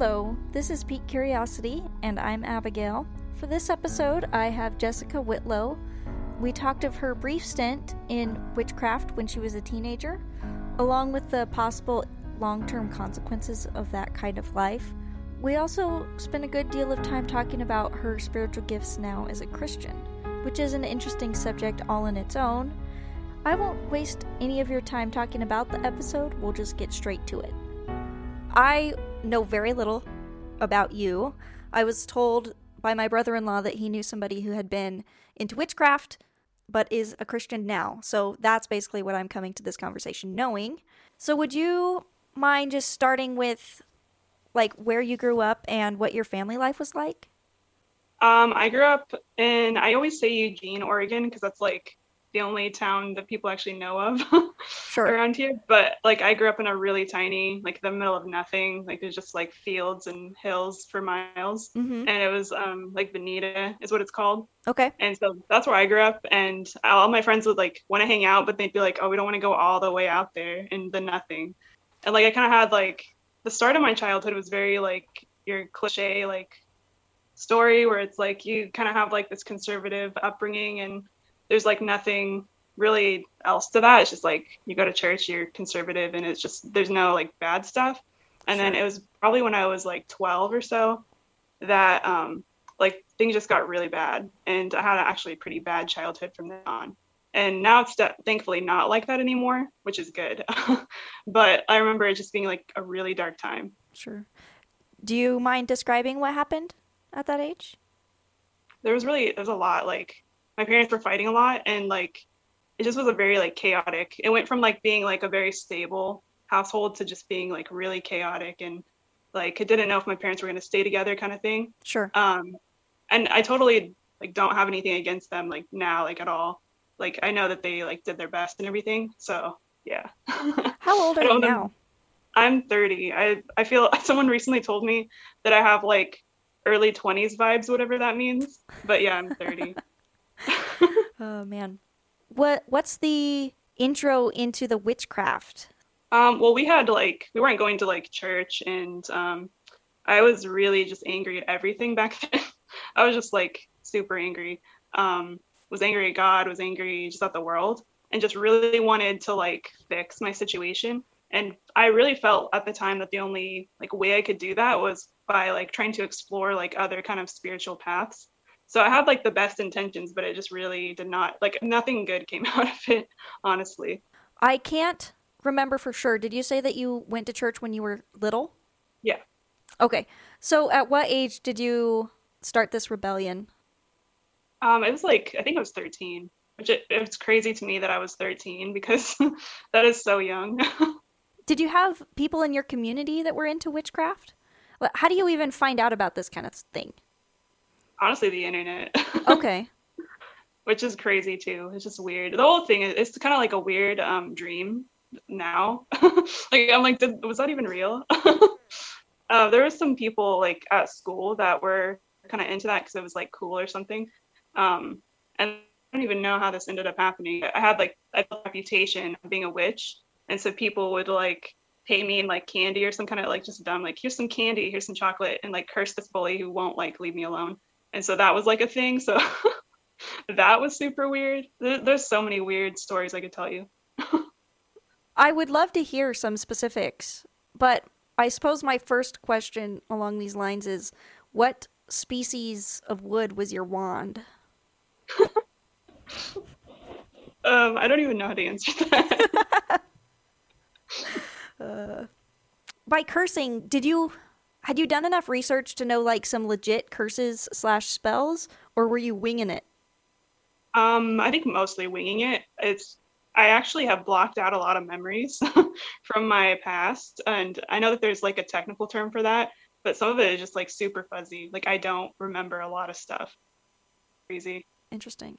Hello, this is Peak Curiosity, and I'm Abigail. For this episode, I have Jessica Whitlow. We talked of her brief stint in witchcraft when she was a teenager, along with the possible long-term consequences of that kind of life. We also spent a good deal of time talking about her spiritual gifts now as a Christian, which is an interesting subject all in its own. I won't waste any of your time talking about the episode, we'll just get straight to it. I know very little about you. I was told by my brother-in-law that he knew somebody who had been into witchcraft, but is a Christian now. So that's basically what I'm coming to this conversation knowing. So would you mind just starting with like where you grew up and what your family life was like? I grew up in, I always say Eugene, Oregon, because that's like the only town that people actually know of sure. around here. But like I grew up in a really tiny, like the middle of nothing, like there's just like fields and hills for miles. Mm-hmm. And it was like Bonita is what it's called. Okay. And so that's where I grew up. And all my friends would like want to hang out, but they'd be like, oh, we don't want to go all the way out there in the nothing. And like I kind of had like the start of my childhood was very like your cliche like story where it's like you kind of have like this conservative upbringing and there's like nothing really else to that. It's just like you go to church, you're conservative, and it's just there's no like bad stuff. And sure. then it was probably when I was like 12 or so that like things just got really bad, and I had actually a pretty bad childhood from then on. And now it's thankfully not like that anymore, which is good. But I remember it just being like a really dark time. Sure. Do you mind describing what happened at that age? There was a lot like. My parents were fighting a lot and like it just was a very like chaotic. It went from like being like a very stable household to just being like really chaotic and like I didn't know if my parents were going to stay together kind of thing. Sure. And I totally like don't have anything against them like now like at all. Like I know that they like did their best and everything. So yeah. How old are you now? I'm 30. I feel someone recently told me that I have like early 20s vibes, whatever that means. But yeah, I'm 30. Oh man, what's the intro into the witchcraft? Well, we weren't going to like church, and I was really just angry at everything back then. I was just like super angry. Was angry at God, was angry just at the world, and just really wanted to like fix my situation. And I really felt at the time that the only like way I could do that was by like trying to explore like other kind of spiritual paths. So I had like the best intentions, but it just really did not, like nothing good came out of it, honestly. I can't remember for sure. Did you say that you went to church when you were little? Yeah. Okay. So at what age did you start this rebellion? It was like, I think I was 13, which it's crazy to me that I was 13 because that is so young. Did you have people in your community that were into witchcraft? How do you even find out about this kind of thing? Honestly, the internet. Okay. Which is crazy too. It's just weird. The whole thing is kind of like a weird dream now. Like I'm like, was that even real? There were some people like at school that were kind of into that because it was like cool or something. And I don't even know how this ended up happening. I had like a reputation of being a witch, and so people would like pay me in like candy or some kind of like just dumb like here's some candy, here's some chocolate, and like curse this bully who won't like leave me alone. And so that was like a thing. So that was super weird. There's so many weird stories I could tell you. I would love to hear some specifics, but I suppose my first question along these lines is, what species of wood was your wand? I don't even know how to answer that. By cursing, had you done enough research to know, like, some legit curses/spells, or were you winging it? I think mostly winging it. I actually have blocked out a lot of memories from my past, and I know that there's, like, a technical term for that, but some of it is just, like, super fuzzy. Like, I don't remember a lot of stuff. Crazy. Interesting.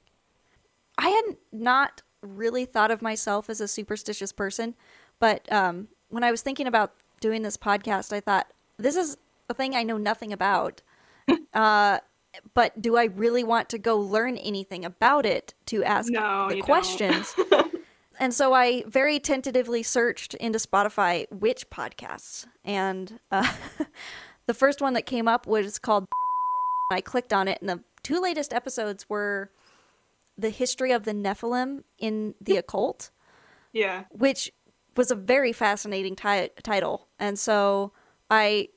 I had not really thought of myself as a superstitious person, but when I was thinking about doing this podcast, I thought, this is a thing I know nothing about, but do I really want to go learn anything about it to ask the questions? And so I very tentatively searched into Spotify witch podcasts, and The first one that came up was called I clicked on it, and the two latest episodes were the history of the Nephilim in the occult. Yeah. Which was a very fascinating title. And so I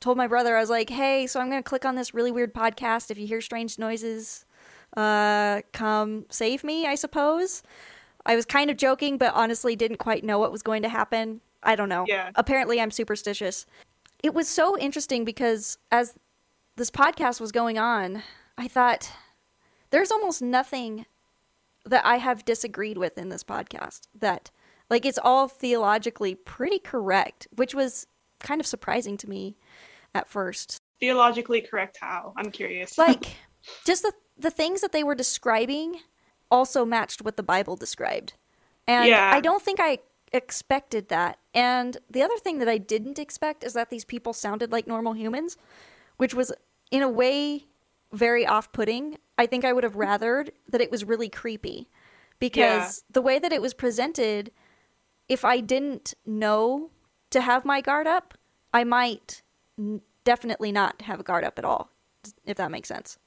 told my brother, I was like, hey, so I'm going to click on this really weird podcast. If you hear strange noises, come save me, I suppose. I was kind of joking, but honestly didn't quite know what was going to happen. I don't know. Yeah. Apparently I'm superstitious. It was so interesting because as this podcast was going on, I thought there's almost nothing that I have disagreed with in this podcast. That, like, it's all theologically pretty correct, which was kind of surprising to me at first. Theologically correct how? I'm curious. Like, just the things that they were describing also matched what the Bible described. And yeah. I don't think I expected that. And the other thing that I didn't expect is that these people sounded like normal humans, which was, in a way, very off-putting. I think I would have rathered that it was really creepy. Because the way that it was presented, if I didn't know to have my guard up, I might definitely not have a guard up at all, if that makes sense.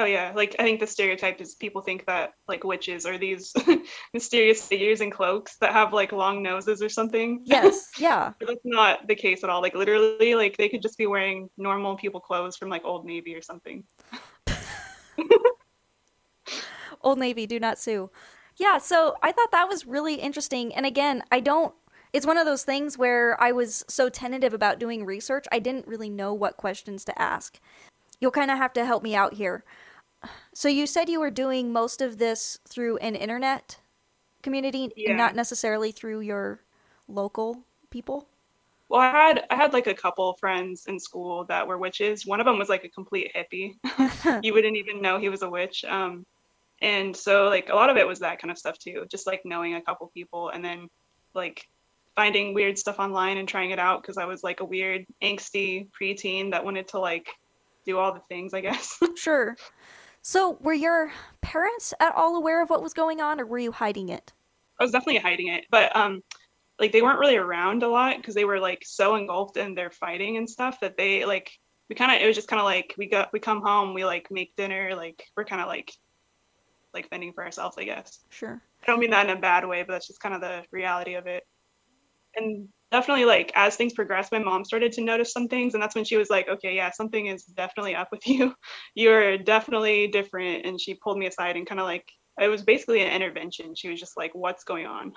Oh, yeah. Like, I think the stereotype is people think that, like, witches are these mysterious figures in cloaks that have, like, long noses or something. Yes, yeah. But that's not the case at all. Like, literally, like, they could just be wearing normal people clothes from, like, Old Navy or something. Old Navy, do not sue. Yeah, so I thought that was really interesting. And again, it's one of those things where I was so tentative about doing research, I didn't really know what questions to ask. You'll kind of have to help me out here. So you said you were doing most of this through an internet community, and not necessarily through your local people? Well, I had like a couple friends in school that were witches. One of them was like a complete hippie. You wouldn't even know he was a witch. And so like a lot of it was that kind of stuff too. Just like knowing a couple people and then like finding weird stuff online and trying it out. Cause I was like a weird angsty preteen that wanted to like do all the things, I guess. Sure. So were your parents at all aware of what was going on, or were you hiding it? I was definitely hiding it, but like they weren't really around a lot because they were like so engulfed in their fighting and stuff that they like it was just kind of like we come home, we like make dinner, like we're kind of like fending for ourselves, I guess. Sure. I don't mean that in a bad way, but that's just kind of the reality of it. And definitely, like, as things progressed, my mom started to notice some things, and that's when she was like, okay, yeah, something is definitely up with you. You're definitely different. And she pulled me aside and kind of like, it was basically an intervention. She was just like, what's going on?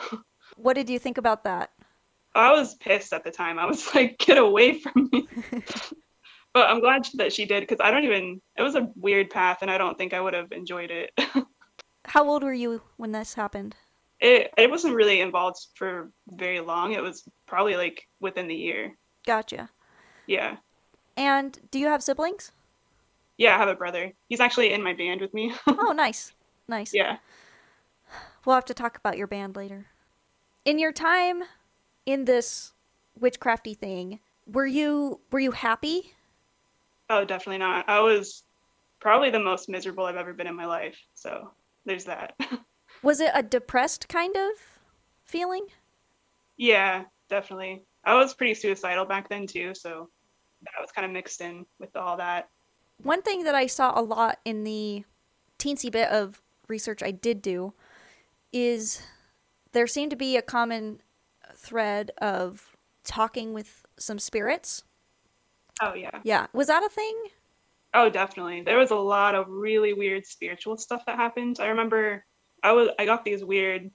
What did you think about that? I was pissed at the time. I was like, get away from me. But I'm glad that she did, because it was a weird path, and I don't think I would have enjoyed it. How old were you when this happened? It wasn't really involved for very long. It was probably like within the year. Gotcha. Yeah. And do you have siblings? Yeah, I have a brother. He's actually in my band with me. Oh, nice. Nice. Yeah. We'll have to talk about your band later. In your time in this witchcrafty thing, were you happy? Oh, definitely not. I was probably the most miserable I've ever been in my life. So there's that. Was it a depressed kind of feeling? Yeah, definitely. I was pretty suicidal back then too, so that was kind of mixed in with all that. One thing that I saw a lot in the teensy bit of research I did do is there seemed to be a common thread of talking with some spirits. Oh, yeah. Yeah. Was that a thing? Oh, definitely. There was a lot of really weird spiritual stuff that happened. I remember I got these weird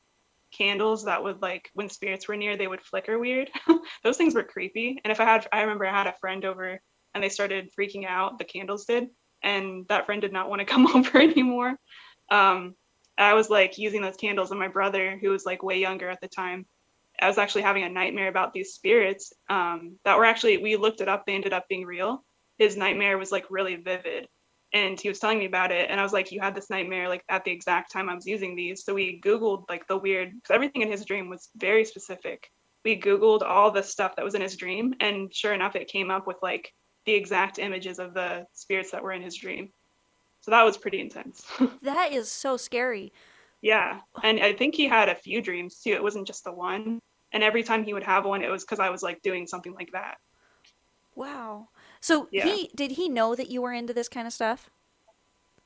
candles that would, like, when spirits were near, they would flicker weird. Those things were creepy. And I remember I had a friend over and they started freaking out, the candles did, and that friend did not want to come over anymore. I was like using those candles, and my brother, who was like way younger at the time, I was actually having a nightmare about these spirits that were actually, we looked it up, they ended up being real. His nightmare was like really vivid. And he was telling me about it, and I was like, you had this nightmare like at the exact time I was using these. So we Googled like the weird, because everything in his dream was very specific. We Googled all the stuff that was in his dream, and sure enough, it came up with like the exact images of the spirits that were in his dream. So that was pretty intense. That is so scary. Yeah. And I think he had a few dreams too. It wasn't just the one. And every time he would have one, it was because I was like doing something like that. Wow. So did he know that you were into this kind of stuff?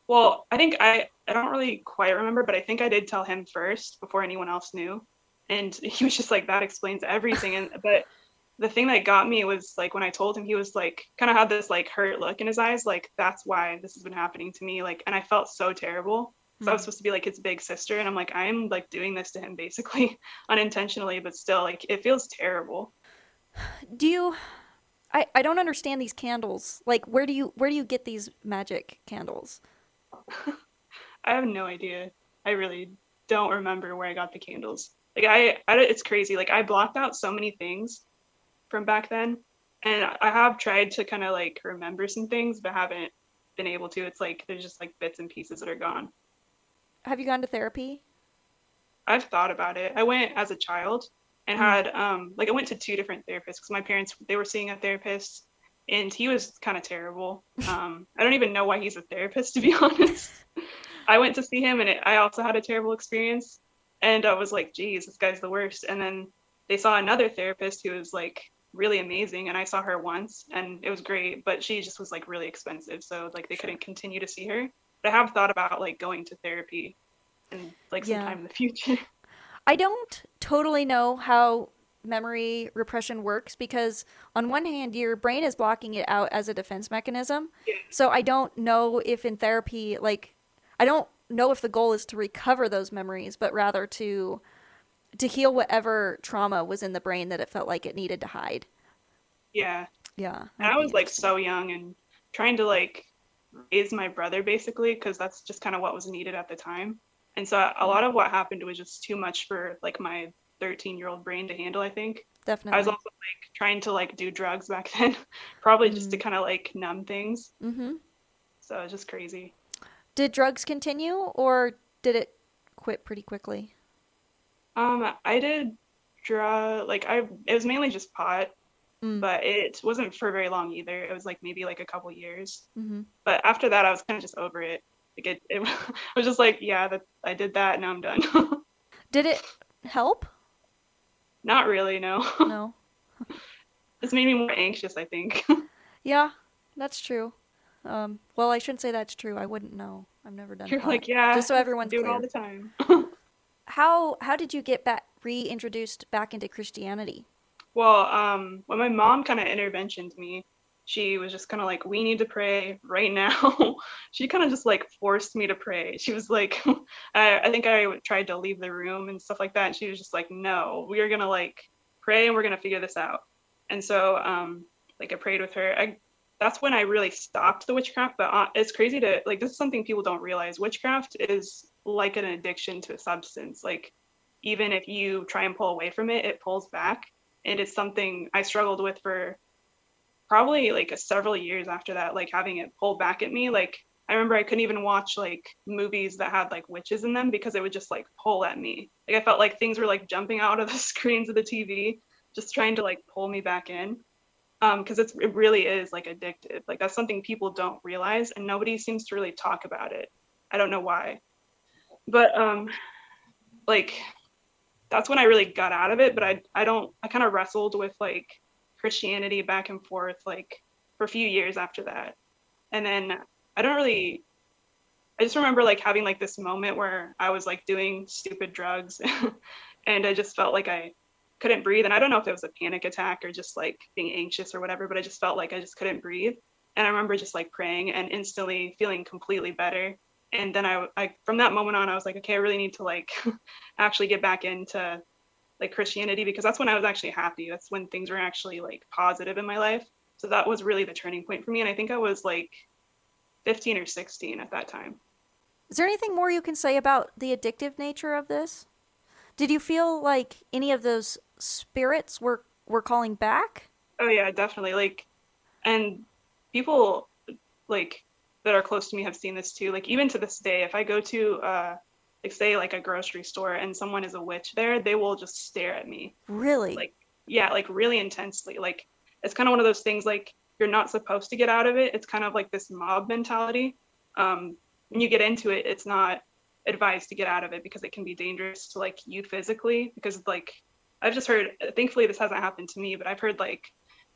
Well, I think I don't really quite remember, but I think I did tell him first before anyone else knew. And he was just like, that explains everything. But the thing that got me was like, when I told him, he was like, kind of had this like hurt look in his eyes. Like, that's why this has been happening to me. Like, and I felt so terrible. So I was supposed to be like his big sister. And I'm like, I'm like doing this to him basically unintentionally, but still like, it feels terrible. Do you, I don't understand these candles. Like, where do you get these magic candles? I have no idea. I really don't remember where I got the candles. Like I it's crazy. Like I blocked out so many things from back then. And I have tried to kind of like remember some things, but haven't been able to. It's like, there's just like bits and pieces that are gone. Have you gone to therapy? I've thought about it. I went as a child and had, I went to two different therapists because my parents, they were seeing a therapist and he was kind of terrible. I don't even know why he's a therapist, to be honest. I went to see him and I also had a terrible experience. And I was like, geez, this guy's the worst. And then they saw another therapist who was like really amazing. And I saw her once and it was great, but she just was like really expensive. So like they couldn't continue to see her. But I have thought about like going to therapy and like sometime in the future. I don't totally know how memory repression works because on one hand, your brain is blocking it out as a defense mechanism. Yeah. So I don't know if in therapy, like, I don't know if the goal is to recover those memories, but rather to heal whatever trauma was in the brain that it felt like it needed to hide. Yeah. Yeah. And I was like so young and trying to like raise my brother basically, because that's just kind of what was needed at the time. And so a lot of what happened was just too much for like my 13-year-old brain to handle, I think. Definitely. I was also like trying to like do drugs back then, probably just to kind of like numb things. Mm-hmm. So it was just crazy. Did drugs continue or did it quit pretty quickly? It was mainly just pot, but it wasn't for very long either. It was like maybe like a couple years. Mm-hmm. But after that, I was kind of just over it. Like it I was just like, yeah, I did that. Now I'm done. Did it help? Not really. No. No. This made me more anxious, I think. Yeah, that's true. Well, I shouldn't say that's true. I wouldn't know. I've never done it. You're pot. Like, yeah. Just so everyone's do clear. It all the time. How did you get reintroduced back into Christianity? Well, when my mom kind of interventioned me, she was just kind of like, we need to pray right now. She kind of just like forced me to pray. She was like, I think I tried to leave the room and stuff like that. And she was just like, no, we are going to like pray and we're going to figure this out. And so, I prayed with her. That's when I really stopped the witchcraft, but it's crazy to, like, this is something people don't realize. Witchcraft is like an addiction to a substance. Like, even if you try and pull away from it, it pulls back. And it's something I struggled with for probably, like, several years after that, like, having it pull back at me. Like, I remember I couldn't even watch, like, movies that had, like, witches in them because it would just, like, pull at me. Like, I felt like things were, like, jumping out of the screens of the TV, just trying to, like, pull me back in. Because it really is like addictive. Like that's something people don't realize and nobody seems to really talk about it. I don't know why, but that's when I really got out of it. But I kind of wrestled with like Christianity back and forth, like for a few years after that. And then I just remember like having like this moment where I was like doing stupid drugs and I just felt like I couldn't breathe. And I don't know if it was a panic attack or just like being anxious or whatever, but I just felt like I just couldn't breathe. And I remember just like praying and instantly feeling completely better. And then I from that moment on, I was like, okay, I really need to like actually get back into like Christianity, because that's when I was actually happy. That's when things were actually like positive in my life. So that was really the turning point for me. And I think I was like 15 or 16 at that time. Is there anything more you can say about the addictive nature of this? Did you feel like any of those spirits were calling back? Oh yeah, definitely. Like, and people like that are close to me have seen this too. Like even to this day, if I go to say a grocery store and someone is a witch there, they will just stare at me. Really? Like, yeah, like really intensely. Like it's kind of one of those things like you're not supposed to get out of it. It's kind of like this mob mentality. When you get into it, it's not advised to get out of it because it can be dangerous to like you physically, because like I've just heard, thankfully this hasn't happened to me, but I've heard like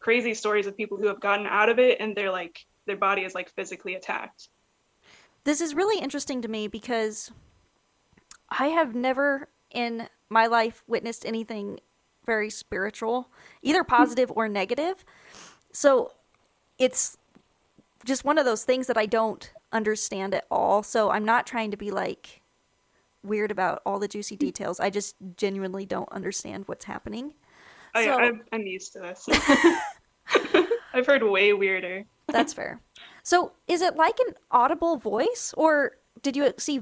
crazy stories of people who have gotten out of it and they're like, their body is like physically attacked. This is really interesting to me because I have never in my life witnessed anything very spiritual, either positive or negative. So it's just one of those things that I don't understand at all. So I'm not trying to be like weird about all the juicy details. I just genuinely don't understand what's happening. Oh, so... yeah, I'm used to this. I've heard way weirder. That's fair. So is it like an audible voice, or did you see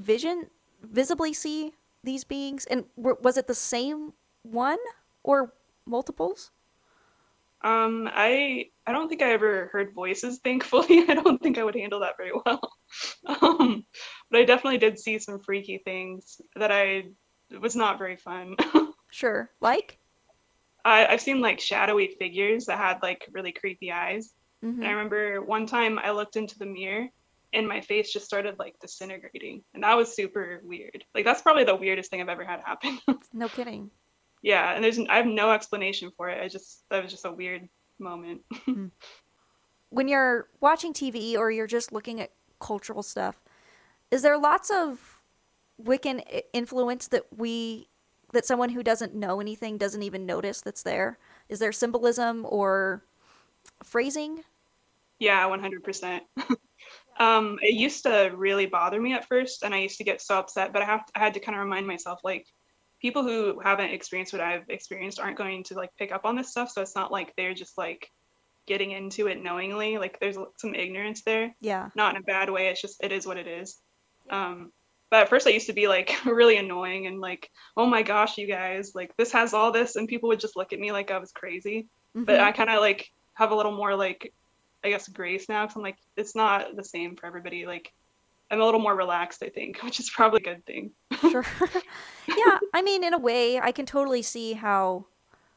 visibly see these beings? And was it the same one or multiples? I don't think I ever heard voices, thankfully. I don't think I would handle that very well. But I definitely did see some freaky things it was not very fun. Sure. Like? I've seen like shadowy figures that had like really creepy eyes. Mm-hmm. And I remember one time I looked into the mirror and my face just started like disintegrating. And that was super weird. Like that's probably the weirdest thing I've ever had happen. No kidding. Yeah. And I have no explanation for it. That was just a weird moment. When you're watching TV or you're just looking at cultural stuff, is there lots of Wiccan influence that someone who doesn't know anything doesn't even notice that's there? Is there symbolism or phrasing? Yeah, 100%. It used to really bother me at first, and I used to get so upset, but I had to kind of remind myself, like, people who haven't experienced what I've experienced aren't going to, like, pick up on this stuff, so it's not like they're just, like, getting into it knowingly. Like, there's some ignorance there. Yeah. Not in a bad way, it's just, it is what it is. But at first I used to be, like, really annoying and, like, oh my gosh, you guys, like, this has all this, and people would just look at me like I was crazy. Mm-hmm. But I kind of, like, have a little more, like, I guess, grace now, because I'm like, it's not the same for everybody. Like, I'm a little more relaxed, I think, which is probably a good thing. Sure. Yeah, I mean, in a way, I can totally see how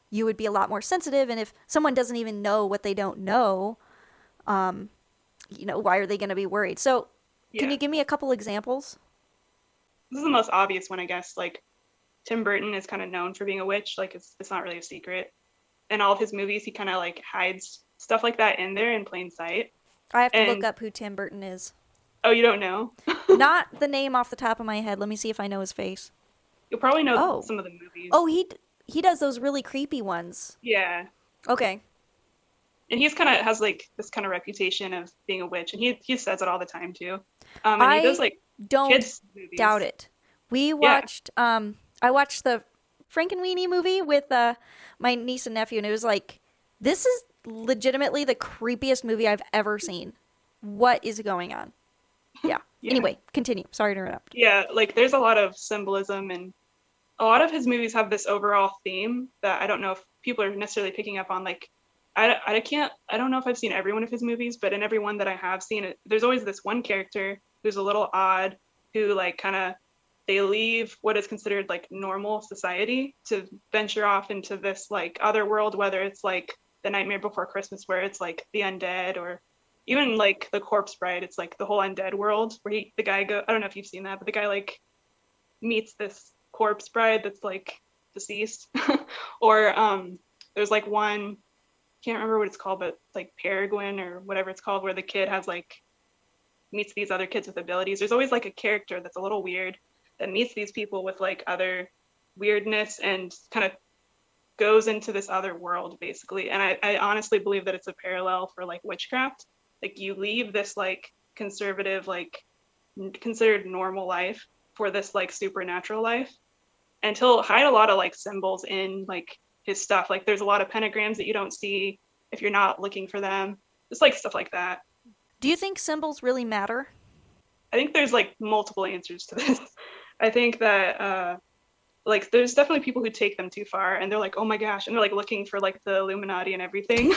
you would be a lot more sensitive, and if someone doesn't even know what they don't know, you know, why are they going to be worried? So, can you give me a couple examples? This is the most obvious one, I guess. Like, Tim Burton is kind of known for being a witch. Like, it's not really a secret. In all of his movies, he kind of, like, hides stuff like that in there in plain sight. I have to look up who Tim Burton is. Oh, you don't know? Not the name off the top of my head. Let me see if I know his face. You'll probably know some of the movies. Oh, he does those really creepy ones. Yeah. Okay. And he's kind of has, like, this kind of reputation of being a witch, and he says it all the time, too. And I he does, like, don't kids movies. Doubt it. We watched... Yeah. I watched the Frankenweenie movie with my niece and nephew, and it was like, this is legitimately the creepiest movie I've ever seen. What is going on? Yeah. Yeah. Anyway, continue. Sorry to interrupt. Yeah, like there's a lot of symbolism, and a lot of his movies have this overall theme that I don't know if people are necessarily picking up on. Like, I don't know if I've seen every one of his movies, but in every one that I have seen, there's always this one character who's a little odd, who like kind of they leave what is considered like normal society to venture off into this like other world, whether it's like The Nightmare Before Christmas, where it's like the undead, or even like the Corpse Bride. It's like the whole undead world where I don't know if you've seen that, but the guy like meets this corpse bride that's like deceased. Or there's like one, can't remember what it's called, but like Peregrine or whatever it's called, where the kid has like meets these other kids with abilities. There's always like a character that's a little weird that meets these people with like other weirdness and kind of goes into this other world basically. And I honestly believe that it's a parallel for like witchcraft. Like you leave this like conservative, like considered normal life for this like supernatural life. And he'll hide a lot of like symbols in like his stuff. Like there's a lot of pentagrams that you don't see if you're not looking for them. Just like stuff like that. Do you think symbols really matter? I think there's like multiple answers to this. I think that like there's definitely people who take them too far, and they're like, oh my gosh, and they're like looking for like the Illuminati and everything.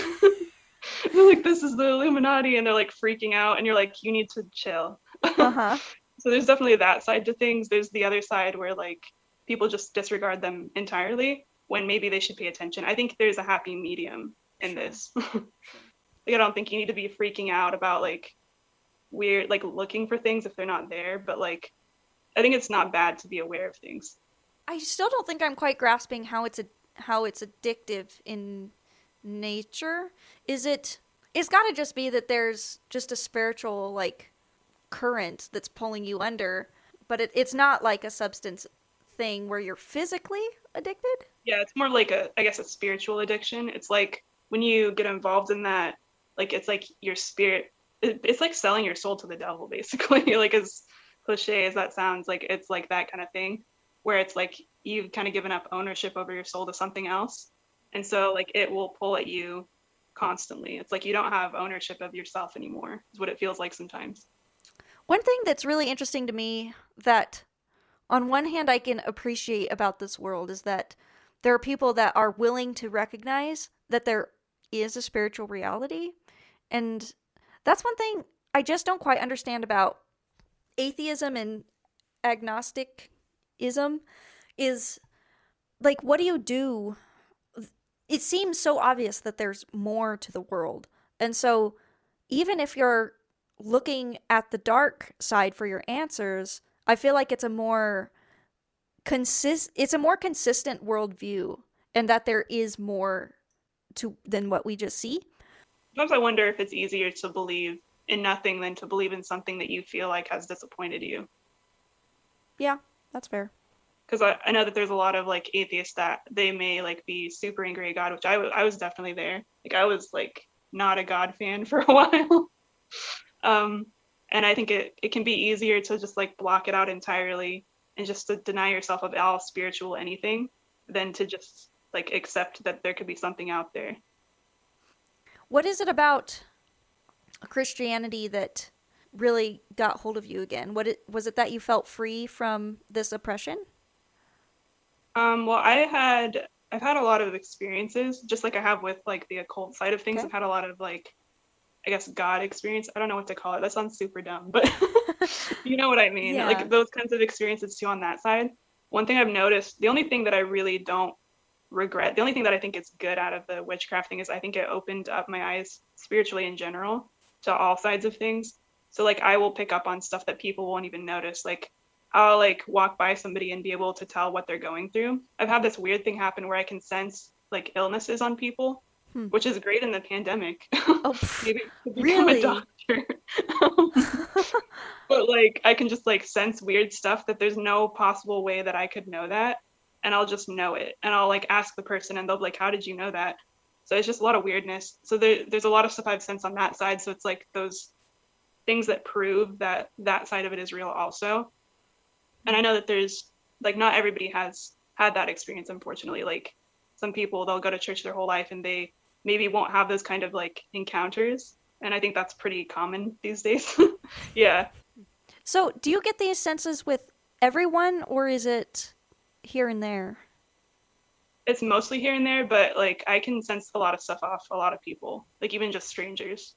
They're like, this is the Illuminati, and they're like freaking out, and you're like, you need to chill. Uh-huh. So there's definitely that side to things. There's the other side where like people just disregard them entirely when maybe they should pay attention. I think there's a happy medium in this. Like, I don't think you need to be freaking out about like weird, like looking for things if they're not there, but like I think it's not bad to be aware of things. I still don't think I'm quite grasping how it's addictive in nature? Is it... It's got to just be that there's just a spiritual, like, current that's pulling you under, but it's not like a substance thing where you're physically addicted? Yeah, it's more like a spiritual addiction. It's like when you get involved in that, like, it's like your spirit, it's like selling your soul to the devil, basically. Like, as cliche as that sounds, like, it's like that kind of thing where it's like you've kind of given up ownership over your soul to something else. And so, like, it will pull at you constantly. It's like you don't have ownership of yourself anymore, is what it feels like sometimes. One thing that's really interesting to me that on one hand I can appreciate about this world is that there are people that are willing to recognize that there is a spiritual reality. And that's one thing I just don't quite understand about atheism and agnosticism is, like, what do you do? It seems so obvious that there's more to the world. And so even if you're looking at the dark side for your answers, I feel like it's a more consistent worldview, and that there is more to than what we just see. Sometimes I wonder if it's easier to believe in nothing than to believe in something that you feel like has disappointed you. Yeah, that's fair. Because I know that there's a lot of, like, atheists that they may, like, be super angry at God, which I was definitely there. Like, I was, like, not a God fan for a while. And I think it can be easier to just, like, block it out entirely and just to deny yourself of all spiritual anything than to just, like, accept that there could be something out there. What is it about Christianity that really got hold of you again? Was it that you felt free from this oppression? Well, I've had a lot of experiences, just like I have with, like, the occult side of things. Okay. I've had a lot of, like, I guess, God experience. I don't know what to call it. That sounds super dumb, but you know what I mean? Yeah. Like, those kinds of experiences too on that side. One thing I've noticed, the only thing that I really don't regret, the only thing that I think is good out of the witchcraft thing is I think it opened up my eyes spiritually in general to all sides of things. So, like, I will pick up on stuff that people won't even notice. Like, I'll, like, walk by somebody and be able to tell what they're going through. I've had this weird thing happen where I can sense, like, illnesses on people. Which is great in the pandemic. Oh, maybe to become really? A doctor. But, like, I can just, like, sense weird stuff that there's no possible way that I could know that. And I'll just know it. And I'll, like, ask the person and they'll be like, how did you know that? So it's just a lot of weirdness. So there's a lot of stuff I've sensed on that side. So it's, like, those things that prove that that side of it is real also. And I know that there's, like, not everybody has had that experience, unfortunately. Like, some people, they'll go to church their whole life and they maybe won't have those kind of, like, encounters. And I think that's pretty common these days. Yeah. So do you get these senses with everyone, or is it here and there? It's mostly here and there, but, like, I can sense a lot of stuff off a lot of people, like, even just strangers.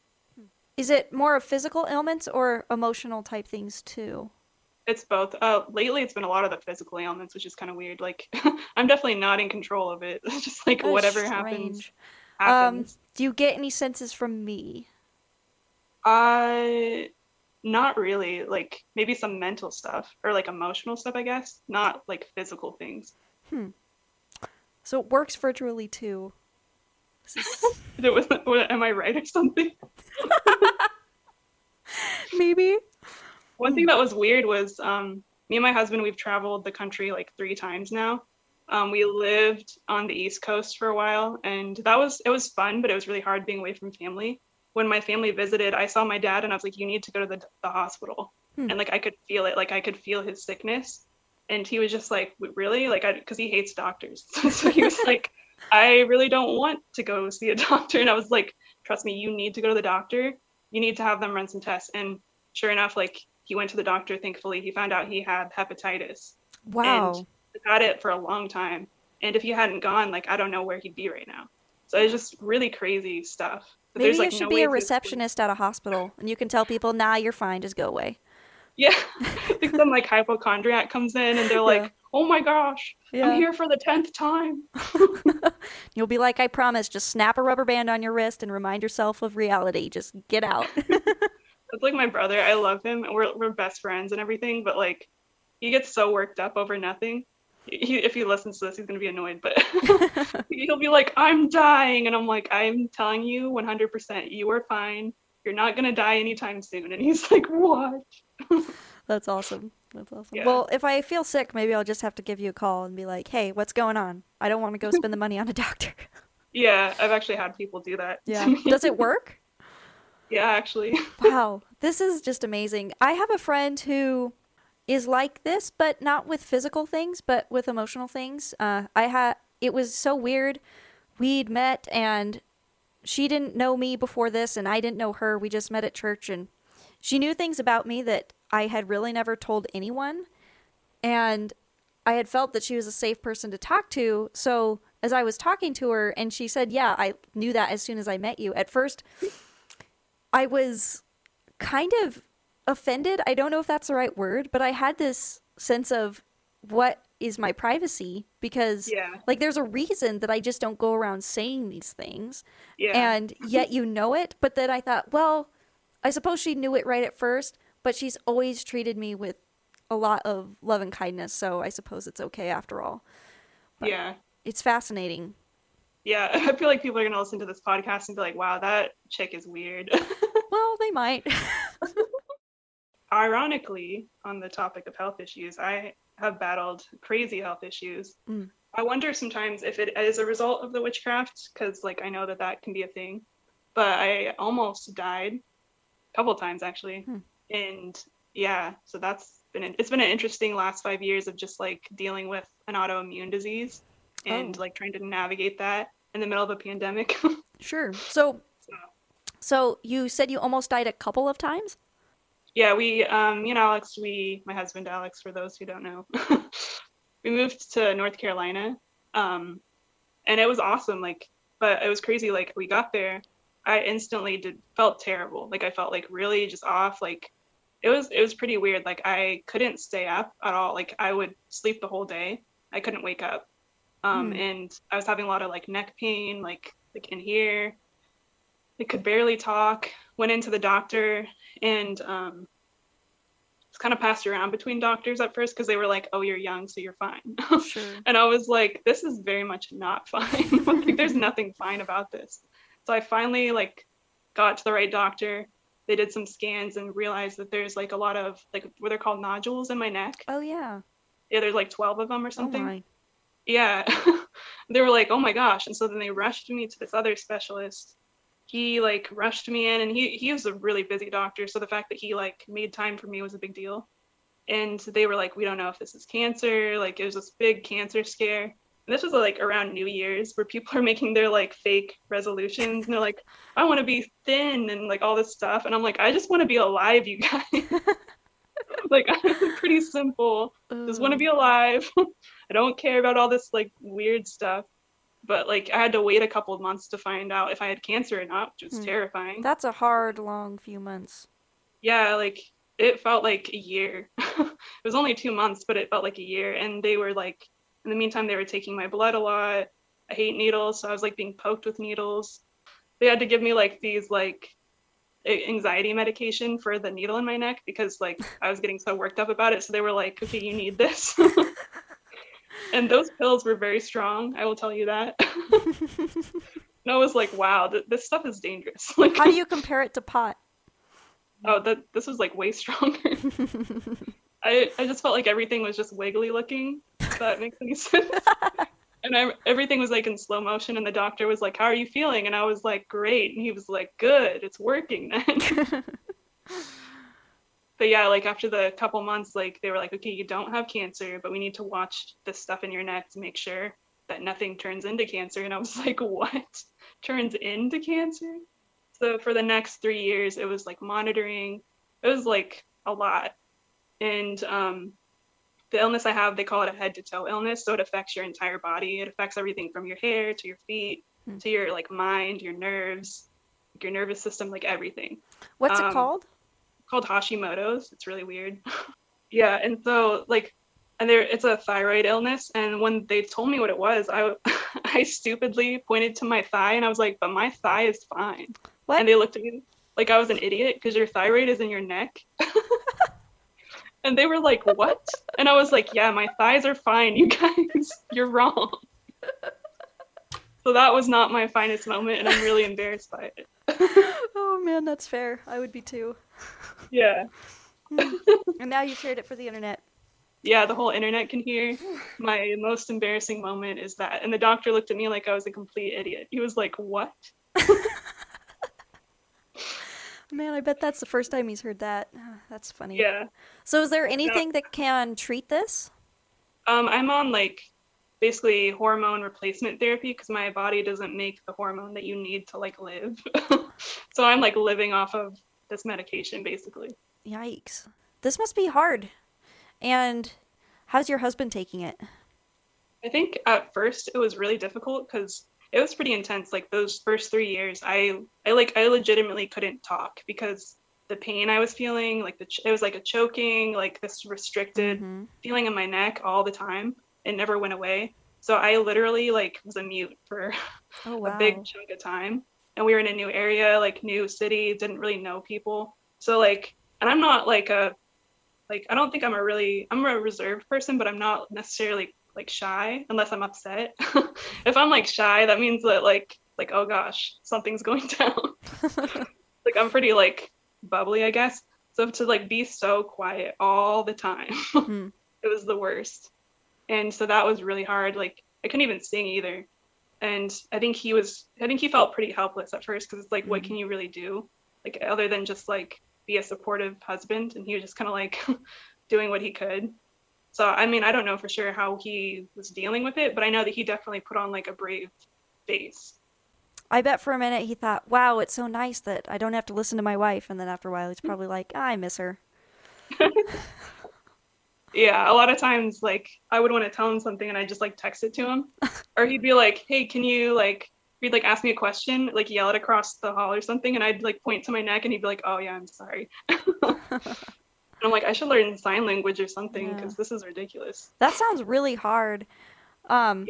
Is it more of physical ailments or emotional type things too? It's both. Lately, it's been a lot of the physical ailments, which is kind of weird. Like, I'm definitely not in control of it. It's just, like, whatever happens. Do you get any senses from me? Not really. Like, maybe some mental stuff or, like, emotional stuff, I guess. Not, like, physical things. So it works virtually, too. Am I right or something? Maybe. One thing that was weird was me and my husband, we've traveled the country, like, 3 times now. We lived on the East Coast for a while, and it was fun, but it was really hard being away from family. When my family visited, I saw my dad and I was like, you need to go to the hospital. And, like, I could feel it. Like, I could feel his sickness. And he was just like, really? Like, because he hates doctors. So he was like, I really don't want to go see a doctor. And I was like, trust me, you need to go to the doctor. You need to have them run some tests. And sure enough, like, he went to the doctor, thankfully. He found out he had hepatitis. Wow. And had it for a long time. And if he hadn't gone, like, I don't know where he'd be right now. So it's just really crazy stuff. But maybe you should be a receptionist at a hospital, and you can tell people, nah, you're fine, just go away. Yeah. Because some, like, hypochondriac comes in, and they're like, oh my gosh, I'm here for the 10th time. You'll be like, I promise, just snap a rubber band on your wrist and remind yourself of reality. Just get out. It's like my brother. I love him. We're best friends and everything, but, like, he gets so worked up over nothing. if he listens to this, he's going to be annoyed, but he'll be like, I'm dying. And I'm like, I'm telling you 100%, you are fine. You're not going to die anytime soon. And he's like, what? That's awesome. That's awesome. Yeah. Well, if I feel sick, maybe I'll just have to give you a call and be like, hey, what's going on? I don't want to go spend the money on a doctor. Yeah, I've actually had people do that. Yeah. Does it work? Yeah, actually. Wow. This is just amazing. I have a friend who is like this, but not with physical things, but with emotional things. It was so weird. We'd met and she didn't know me before this and I didn't know her. We just met at church and she knew things about me that I had really never told anyone. And I had felt that she was a safe person to talk to. So as I was talking to her and she said, yeah, I knew that as soon as I met you. At first, I was kind of offended. I don't know if that's the right word, but I had this sense of what is my privacy, because like there's a reason that I just don't go around saying these things and yet you know it. But then I thought, well, I suppose she knew it right at first, but she's always treated me with a lot of love and kindness. So I suppose it's okay after all. But it's fascinating. Yeah. I feel like people are going to listen to this podcast and be like, wow, that chick is weird. Well, they might. Ironically, on the topic of health issues, I have battled crazy health issues. Mm. I wonder sometimes if it is a result of the witchcraft, because like I know that that can be a thing. But I almost died a couple times actually, and so that's been it's been an interesting last 5 years of just like dealing with an autoimmune disease and like trying to navigate that in the middle of a pandemic. Sure. So you said you almost died a couple of times? Yeah, we, you know, Alex, my husband, Alex, for those who don't know, we moved to North Carolina, and it was awesome. Like, but it was crazy. Like we got there, I instantly felt terrible. Like I felt like really just off. Like it was pretty weird. Like I couldn't stay up at all. Like I would sleep the whole day. I couldn't wake up. And I was having a lot of like neck pain, like in here. I could barely talk, went into the doctor, and was kind of passed around between doctors at first because they were like, oh, you're young, so you're fine. Sure. And I was like, this is very much not fine. Like, there's nothing fine about this. So I finally like got to the right doctor. They did some scans and realized that there's like a lot of like what they're called nodules in my neck. Oh, yeah. Yeah, there's like 12 of them or something. Oh, my. Yeah. They were like, oh, my gosh. And so then they rushed me to this other specialist. He like rushed me in, and he was a really busy doctor. So the fact that he like made time for me was a big deal. And they were like, we don't know if this is cancer. Like it was this big cancer scare. And this was like around New Year's where people are making their like fake resolutions. And they're like, I want to be thin and like all this stuff. And I'm like, I just want to be alive, you guys. Like I'm pretty simple. Just want to be alive. I don't care about all this like weird stuff. But, like, I had to wait a couple of months to find out if I had cancer or not, which was terrifying. That's a hard, long few months. Yeah, like, it felt like a year. It was only 2 months, but it felt like a year. And they were, like, in the meantime, they were taking my blood a lot. I hate needles, so I was, like, being poked with needles. They had to give me, like, these, like, anxiety medication for the needle in my neck because, like, I was getting so worked up about it. So they were like, okay, you need this. And those pills were very strong, I will tell you that. And I was like, wow, this stuff is dangerous. Like, how do you compare it to pot? Oh, this was like way stronger. I just felt like everything was just wiggly looking, if that makes any sense. And everything was like in slow motion, and the doctor was like, how are you feeling? And I was like, great. And he was like, good, it's working then. But yeah, like after the couple months, like they were like, okay, you don't have cancer, but we need to watch this stuff in your neck to make sure that nothing turns into cancer. And I was like, what turns into cancer? So for the next 3 years, it was like monitoring. It was like a lot. And the illness I have, they call it a head to toe illness. So it affects your entire body. It affects everything from your hair to your feet to your like mind, your nerves, your nervous system, like everything. What's it called? Called Hashimoto's. It's really weird. Yeah, and so like, and there, it's a thyroid illness. And when they told me what it was, I stupidly pointed to my thigh, and I was like, but my thigh is fine. What? And they looked at me like I was an idiot, because your thyroid is in your neck. And they were like, what? And I was like, yeah, my thighs are fine, you guys. You're wrong. So that was not my finest moment, and I'm really embarrassed by it. Oh, man, that's fair. I would be too. Yeah. And now you've shared it for the internet. Yeah, the whole internet can hear. My most embarrassing moment is that. And the doctor looked at me like I was a complete idiot. He was like, what? Man, I bet that's the first time he's heard that. Oh, that's funny. Yeah. So is there anything that can treat this? I'm on, basically hormone replacement therapy because my body doesn't make the hormone that you need to, live. So I'm, living off of this medication, basically. Yikes. This must be hard. And how's your husband taking it? I think at first it was really difficult because it was pretty intense. Those first 3 years, I legitimately couldn't talk because the pain I was feeling, it was a choking, this restricted feeling in my neck all the time. It never went away. So I literally was a mute for a big chunk of time. And we were in a new area, new city, didn't really know people. So and I'm not I don't think I'm a reserved person, but I'm not necessarily shy unless I'm upset. If I'm shy, that means that oh gosh, something's going down. I'm pretty bubbly, I guess. So to be so quiet all the time, it was the worst. And so that was really hard. I couldn't even sing either. And I think he felt pretty helpless at first because it's what can you really do? Other than just be a supportive husband, and he was just kind of doing what he could. So I mean, I don't know for sure how he was dealing with it, but I know that he definitely put on a brave face. I bet for a minute he thought, wow, it's so nice that I don't have to listen to my wife, and then after a while he's probably I miss her. Yeah, a lot of times I would want to tell him something and I just text it to him. Or he'd be like, hey, can you he'd ask me a question, yell it across the hall or something, and I'd point to my neck, and he'd be like, oh yeah, I'm sorry. And I'm like, I should learn sign language or something because this is ridiculous. That sounds really hard. Yeah.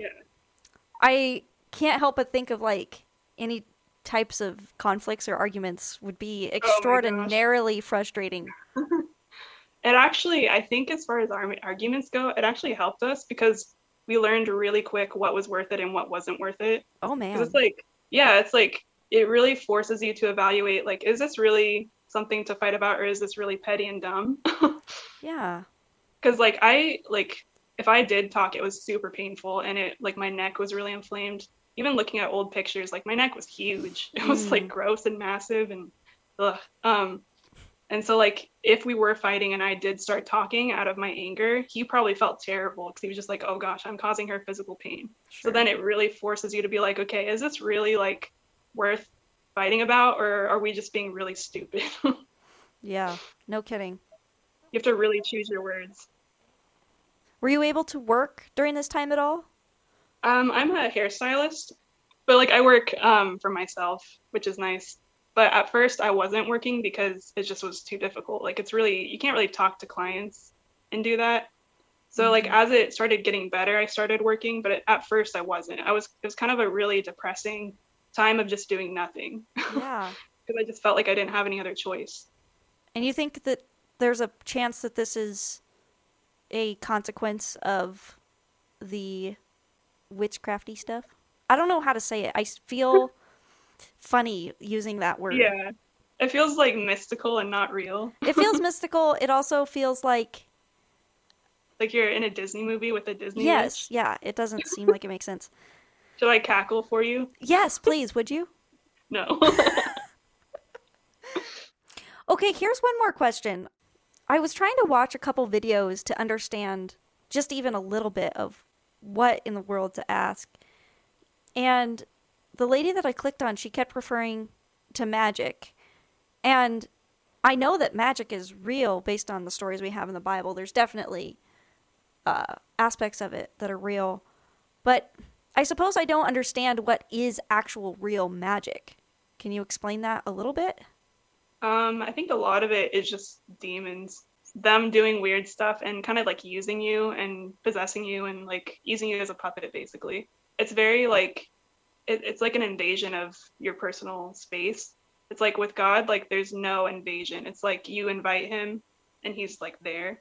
I can't help but think of any types of conflicts or arguments would be extraordinarily frustrating. It actually, I think as far as arguments go, it actually helped us because we learned really quick what was worth it and what wasn't worth it. Oh, man. Because it really forces you to evaluate, is this really something to fight about, or is this really petty and dumb? Yeah. Because, if I did talk, it was super painful, and it, my neck was really inflamed. Even looking at old pictures, my neck was huge. It was, gross and massive and ugh. And so, if we were fighting and I did start talking out of my anger, he probably felt terrible because he was just like, oh, gosh, I'm causing her physical pain. Sure. So then it really forces you to be like, okay, is this really, worth fighting about, or are we just being really stupid? Yeah, no kidding. You have to really choose your words. Were you able to work during this time at all? I'm a hairstylist, but, I work for myself, which is nice. But at first I wasn't working because it just was too difficult. It's really, you can't really talk to clients and do that. So as it started getting better, I started working, but at first I wasn't. It was kind of a really depressing time of just doing nothing. Yeah. Because I just felt like I didn't have any other choice. And you think that there's a chance that this is a consequence of the witchcrafty stuff? I don't know how to say it. I feel funny using that word. Yeah, it feels mystical and not real. It feels mystical. It also feels like you're in a Disney movie with a Disney witch. Yeah, it doesn't seem like it makes sense. Should I cackle for you? Yes, please. Would you? No. Okay, here's one more question. I was trying to watch a couple videos to understand just even a little bit of what in the world to ask, and the lady that I clicked on, she kept referring to magic. And I know that magic is real based on the stories we have in the Bible. There's definitely aspects of it that are real. But I suppose I don't understand what is actual real magic. Can you explain that a little bit? I think a lot of it is just demons. Them doing weird stuff and kind of using you and possessing you and using you as a puppet, basically. It's very it's an invasion of your personal space. It's with God, there's no invasion. It's you invite him and he's there.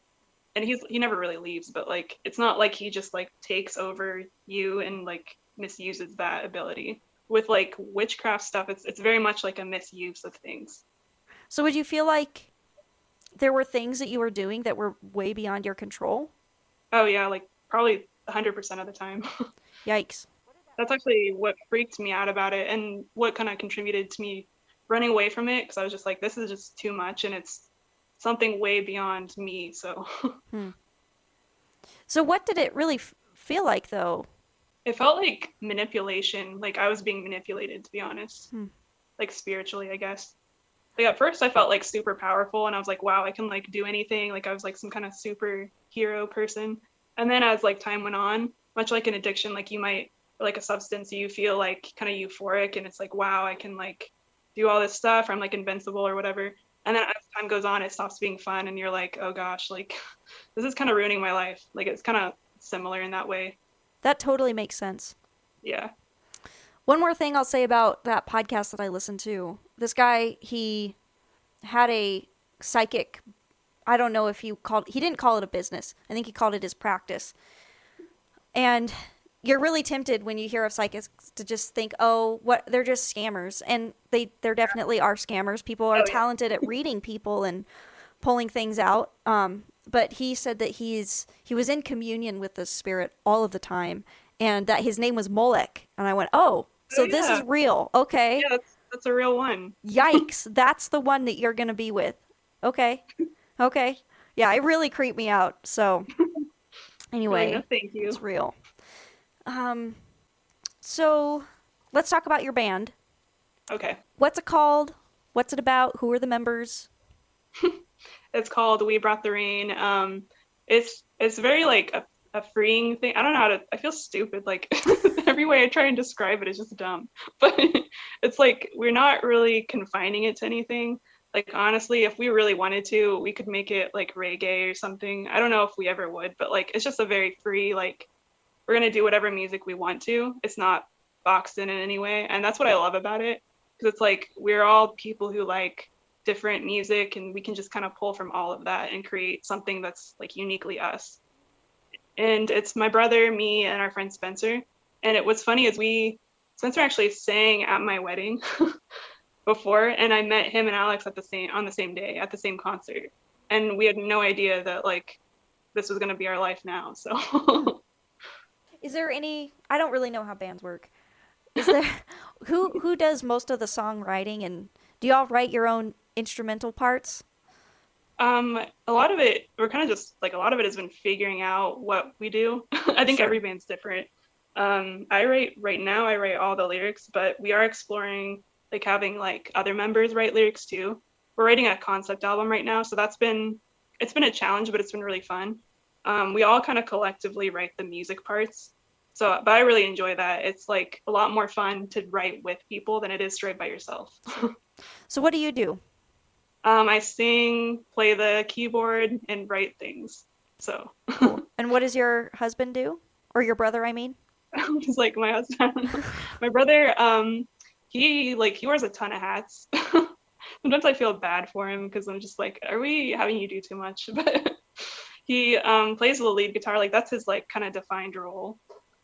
and he never really leaves, but like it's not like he just like takes over you and like misuses that ability. With like witchcraft stuff, it's very much like a misuse of things. So would you feel like there were things that you were doing that were way beyond your control? Oh yeah, like probably 100% of the time. Yikes. That's actually what freaked me out about it, and what kind of contributed to me running away from it, because I was just like, this is just too much, and it's something way beyond me. So So what did it really feel like, though? It felt like manipulation. Like I was being manipulated, to be honest. Like spiritually, I guess. Like at first I felt like super powerful, and I was like, wow, I can like do anything. Like I was like some kind of superhero person. And then as like time went on, much like an addiction, like you might, like a substance, you feel like kind of euphoric, and it's like, wow, I can like do all this stuff, or I'm like invincible or whatever. And then as time goes on, it stops being fun, and you're like, oh gosh, like this is kind of ruining my life. Like it's kind of similar in that way. That totally makes sense. Yeah. One more thing I'll say about that podcast that I listened to. This guy, he had a psychic, I don't know if he didn't call it a business. I think he called it his practice. And you're really tempted when you hear of psychics to just think, oh, what, they're just scammers. And there definitely are scammers. People are talented at reading people and pulling things out. But he said that he was in communion with the spirit all of the time, and that his name was Molech. And I went, oh, so this is real. Okay. Yeah, that's a real one. Yikes. That's the one that you're going to be with. Okay. Yeah, it really creeped me out. So anyway, no, thank you. It's real. So let's talk about your band. Okay. What's it called? What's it about? Who are the members? It's called We Brought the Rain. It's very like a freeing thing. I don't know how to, I feel stupid. Like every way I try and describe it is just dumb, but it's like, we're not really confining it to anything. Like, honestly, if we really wanted to, we could make it like reggae or something. I don't know if we ever would, but like, it's just a very free, like we're going to do whatever music we want to. It's not boxed in any way. And that's what I love about it. Cause it's like, we're all people who like different music, and we can just kind of pull from all of that and create something that's like uniquely us. And it's my brother, me, and our friend Spencer. And it, what's funny is Spencer actually sang at my wedding before, and I met him and Alex on the same day at the same concert, and we had no idea that like this was going to be our life now. So is there any, I don't really know how bands work, is there who does most of the songwriting, and do y'all write your own instrumental parts? A lot of it, we're kind of just like, a lot of it has been figuring out what we do. I think every band's different. I write all the lyrics, but we are exploring like having like other members write lyrics too. We're writing a concept album right now, so it's been a challenge, but it's been really fun. We all kind of collectively write the music parts. So, but I really enjoy that. It's like a lot more fun to write with people than it is to write by yourself. So what do you do? I sing, play the keyboard, and write things. So. Cool. And what does your husband do? Or your brother, I mean? He's like my husband. My brother, he wears a ton of hats. Sometimes I feel bad for him because I'm just like, are we having you do too much? But he plays the lead guitar. Like that's his like kind of defined role.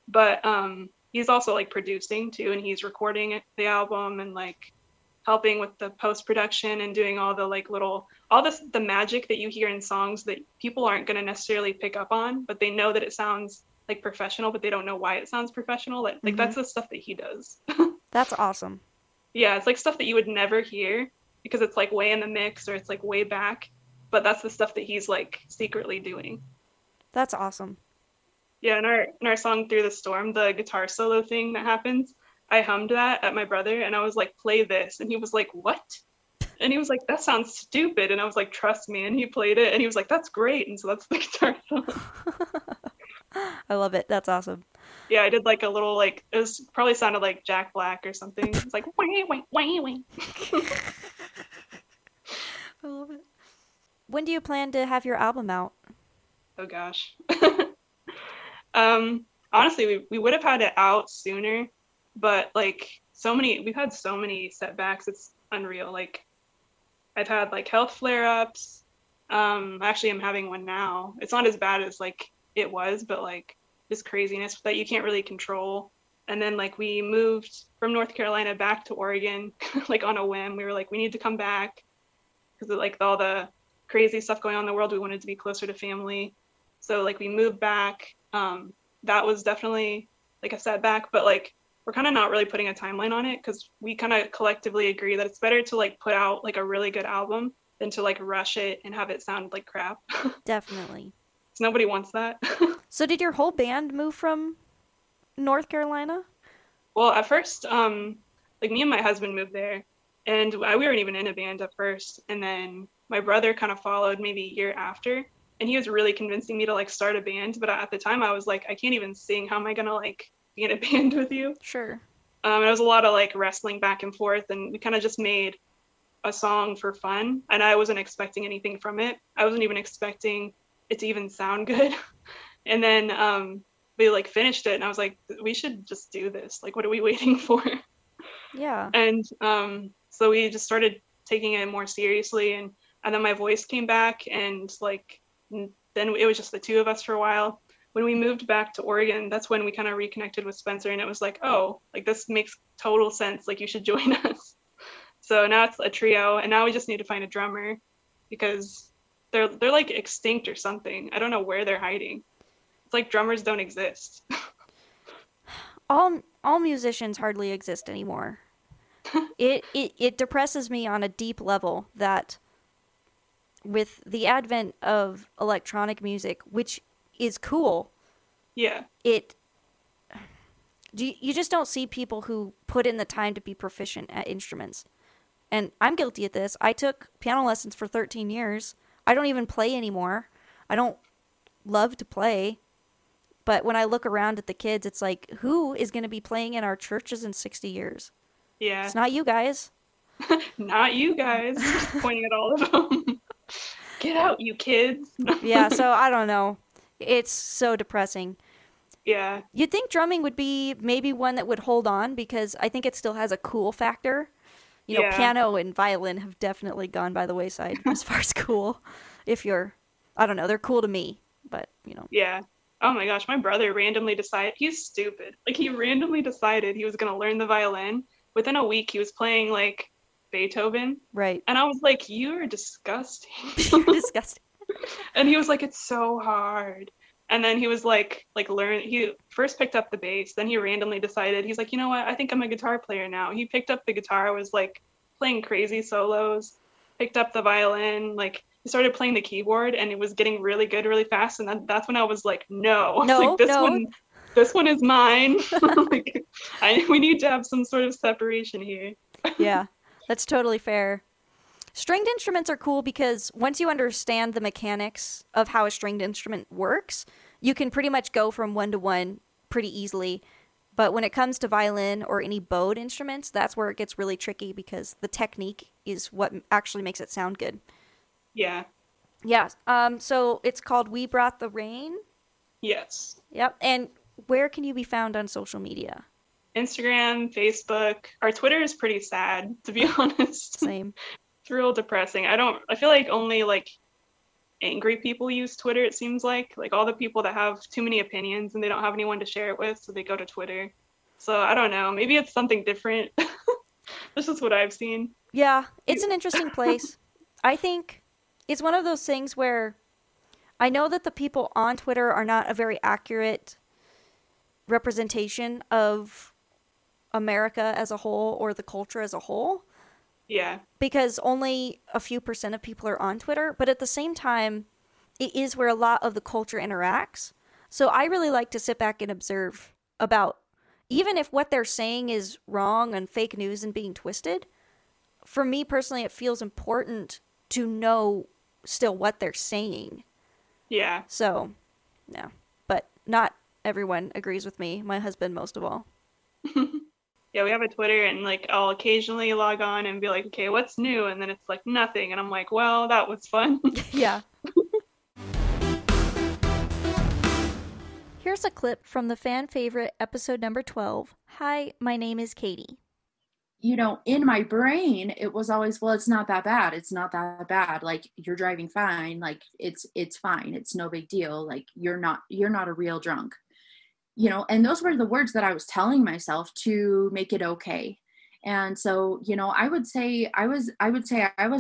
But he's also like producing too, and he's recording the album and like helping with the post-production and doing all the like little, all this, the magic that you hear in songs that people aren't going to necessarily pick up on, but they know that it sounds like professional, but they don't know why it sounds professional. Like, like that's the stuff that he does. That's awesome. Yeah, it's like stuff that you would never hear because it's like way in the mix or it's like way back, but that's the stuff that he's like secretly doing. That's awesome. Yeah, in our song Through the Storm, the guitar solo thing that happens, I hummed that at my brother, and I was like, play this. And he was like, what? And he was like, that sounds stupid. And I was like, trust me. And he played it, and he was like, that's great. And so that's the guitar solo. I love it. That's awesome. Yeah, I did like a little, like, it was probably sounded like Jack Black or something. It's like, wah, wah, wah, wah. I love it. When do you plan to have your album out? Oh, gosh. Honestly, we would have had it out sooner, but like we've had so many setbacks. It's unreal. Like I've had like health flare ups. Actually, I'm having one now. It's not as bad as like it was, but like this craziness that you can't really control. And then like we moved from North Carolina back to Oregon, like on a whim. We were like, we need to come back because like all the crazy stuff going on in the world, we wanted to be closer to family. So like we moved back. That was definitely like a setback, but like we're kind of not really putting a timeline on it because we kind of collectively agree that it's better to like put out like a really good album than to like rush it and have it sound like crap. Definitely. So nobody wants that. So did your whole band move from North Carolina? Well, at first, like me and my husband moved there, and we weren't even in a band at first. And then my brother kind of followed maybe a year after, and he was really convincing me to like start a band. But at the time I was like, I can't even sing. How am I going to like be in a band with you? Sure. It was a lot of like wrestling back and forth, and we kind of just made a song for fun, and I wasn't expecting anything from it. I wasn't even expecting it to even sound good. And then we like finished it, and I was like, we should just do this. Like, what are we waiting for? Yeah. And so we just started taking it more seriously, and then my voice came back, and like then it was just the two of us for a while. When we moved back to Oregon, that's when we kind of reconnected with Spencer, and it was like, oh, like this makes total sense. Like, you should join us. So now it's a trio, and now we just need to find a drummer because they're like extinct or something. I don't know where they're hiding. It's like drummers don't exist. All musicians hardly exist anymore. It depresses me on a deep level that with the advent of electronic music, which is cool. Yeah. You just don't see people who put in the time to be proficient at instruments. And I'm guilty of this. I took piano lessons for 13 years. I don't even play anymore. I don't love to play. But when I look around at the kids, it's like, who is going to be playing in our churches in 60 years? Yeah. It's not you guys. Not you guys. Just pointing at all of them. Get out, you kids. Yeah, so I don't know. It's so depressing. Yeah. You'd think drumming would be maybe one that would hold on because I think it still has a cool factor. You know, yeah. Piano and violin have definitely gone by the wayside as far as cool. If you're, I don't know, they're cool to me, but, you know. Yeah. Oh my gosh, my brother randomly decided, he's stupid. Like, he randomly decided he was going to learn the violin. Within a week, he was playing, like, Beethoven. Right. And I was like, you are disgusting. You're disgusting. And he was like, it's so hard. And then he was like learn. He first picked up the bass. Then he randomly decided, he's like, you know what? I think I'm a guitar player now. He picked up the guitar, was like playing crazy solos, picked up the violin. Like, he started playing the keyboard, and it was getting really good, really fast. And that's when I was like, this one is mine. Like, we need to have some sort of separation here. Yeah, that's totally fair. Stringed instruments are cool because once you understand the mechanics of how a stringed instrument works, you can pretty much go from one to one pretty easily. But when it comes to violin or any bowed instruments, that's where it gets really tricky because the technique is what actually makes it sound good. Yeah. Yeah. So it's called We Brought the Rain? Yes. Yep. And where can you be found on social media? Instagram, Facebook. Our Twitter is pretty sad, to be honest. Same. Real depressing. I feel like only like angry people use Twitter, it seems like all the people that have too many opinions and they don't have anyone to share it with, so they go to Twitter. So I don't know, maybe it's something different. This is what I've seen. Yeah, it's an interesting place. I think it's one of those things where I know that the people on Twitter are not a very accurate representation of America as a whole or the culture as a whole. Yeah. Because only a few % of people are on Twitter. But at the same time, it is where a lot of the culture interacts. So I really like to sit back and observe about, even if what they're saying is wrong and fake news and being twisted, for me personally, it feels important to know still what they're saying. Yeah. So, no. But not everyone agrees with me. My husband, most of all. Yeah, we have a Twitter, and like I'll occasionally log on and be like, okay, what's new? And then it's like nothing. And I'm like, well, that was fun. Yeah. Here's a clip from the fan favorite episode number 12. Hi, my name is Katie. you know, in my brain, it was always, well, it's not that bad. It's not that bad. Like, you're driving fine. Like, it's fine. It's no big deal. Like, you're not a real drunk, you know? And those were the words that I was telling myself to make it okay. And so, you know, I would say I was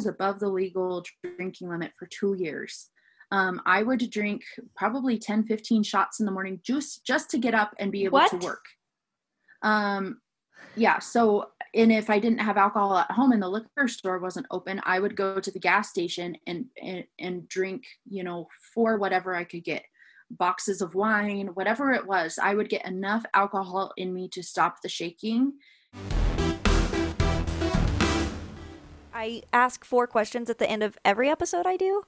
above the legal drinking limit for 2 years. I would drink probably 10, 15 shots in the morning just to get up and be able to work. Yeah. So, and if I didn't have alcohol at home and the liquor store wasn't open, I would go to the gas station and drink, you know, for whatever I could get, boxes of wine, whatever it was. I would get enough alcohol in me to stop the shaking. I ask 4 questions at the end of every episode I do.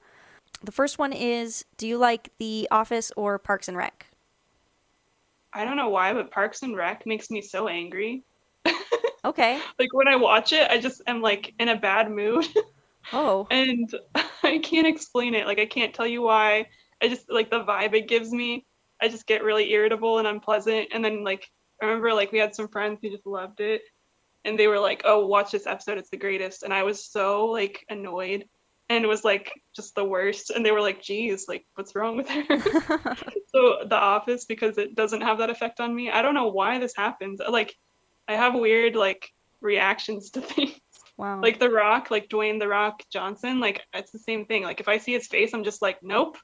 The first one is, do you like The Office or Parks and Rec? I don't know why, but Parks and Rec makes me so angry. Okay. Like, when I watch it, I just am, like, in a bad mood. Oh. And I can't explain it. Like, I can't tell you why. I just, like, the vibe it gives me. I just get really irritable and unpleasant. And then, like, I remember, like, we had some friends who just loved it. And they were like, oh, watch this episode. It's the greatest. And I was so, like, annoyed. And it was, like, just the worst. And they were like, geez, like, what's wrong with her? So The Office, because it doesn't have that effect on me. I don't know why this happens. Like, I have weird, like, reactions to things. Wow. Like, The Rock, like, Dwayne The Rock Johnson, like, it's the same thing. Like, if I see his face, I'm just like, nope.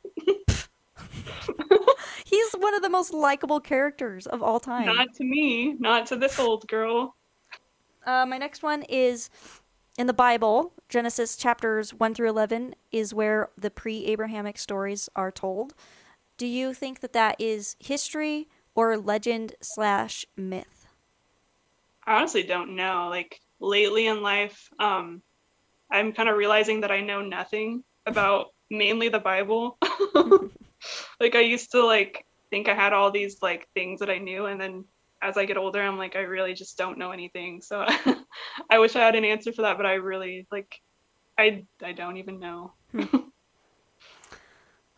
He's one of the most likable characters of all time. Not to me. Not to this old girl. My next one is... In the Bible, Genesis chapters 1 through 11 is where the pre-Abrahamic stories are told. Do you think that that is history or legend/myth? I honestly don't know. Like, lately in life, I'm kind of realizing that I know nothing about mainly the Bible. Like, I used to, like, think I had all these, like, things that I knew, and then as I get older, I'm like, I really just don't know anything. So I wish I had an answer for that, but I really, like, I don't even know.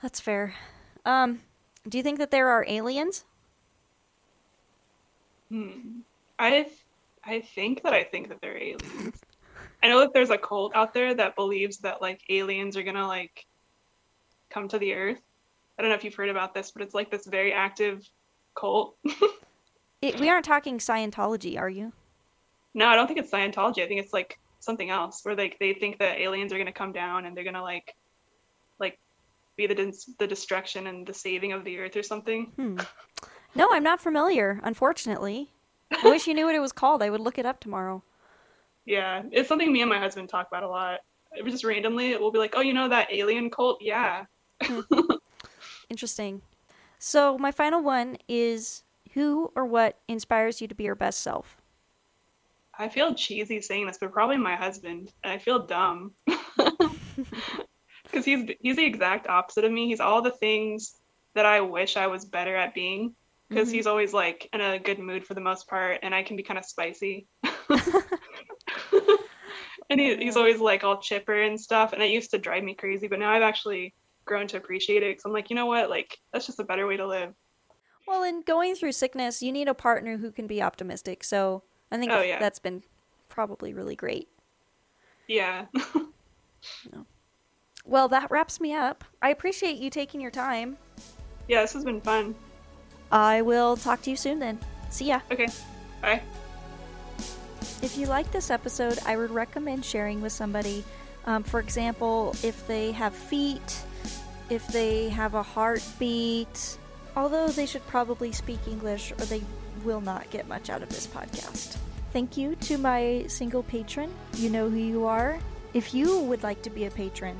That's fair. Do you think that there are aliens? I think that they're aliens. I know that there's a cult out there that believes that, like, aliens are gonna, like, come to the Earth. I don't know if you've heard about this, but it's, like, this very active cult. We aren't talking Scientology, are you? No, I don't think it's Scientology. I think it's, like, something else where, like, they think that aliens are going to come down and they're going to, like be the destruction and the saving of the Earth or something. No, I'm not familiar, unfortunately. I wish you knew what it was called. I would look it up tomorrow. Yeah, it's something me and my husband talk about a lot. Just randomly, we'll be like, oh, you know that alien cult? Yeah. Interesting. So my final one is... Who or what inspires you to be your best self? I feel cheesy saying this, but probably my husband. And I feel dumb. Because he's the exact opposite of me. He's all the things that I wish I was better at being. Because he's always, like, in a good mood for the most part. And I can be kind of spicy. And he's always, like, all chipper and stuff. And it used to drive me crazy. But now I've actually grown to appreciate it. Because I'm like, you know what? Like, that's just a better way to live. Well, in going through sickness, you need a partner who can be optimistic. So I think that's been probably really great. Yeah. No. Well, that wraps me up. I appreciate you taking your time. Yeah, this has been fun. I will talk to you soon then. See ya. Okay. Bye. If you like this episode, I would recommend sharing with somebody. For example, if they have feet, if they have a heartbeat... Although they should probably speak English or they will not get much out of this podcast. Thank you to my single patron. You know who you are. If you would like to be a patron,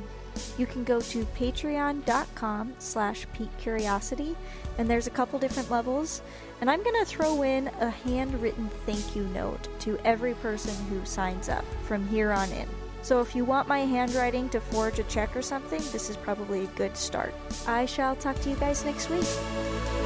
you can go to patreon.com/PeakCuriosity. And there's a couple different levels. And I'm going to throw in a handwritten thank you note to every person who signs up from here on in. So if you want my handwriting to forge a check or something, this is probably a good start. I shall talk to you guys next week.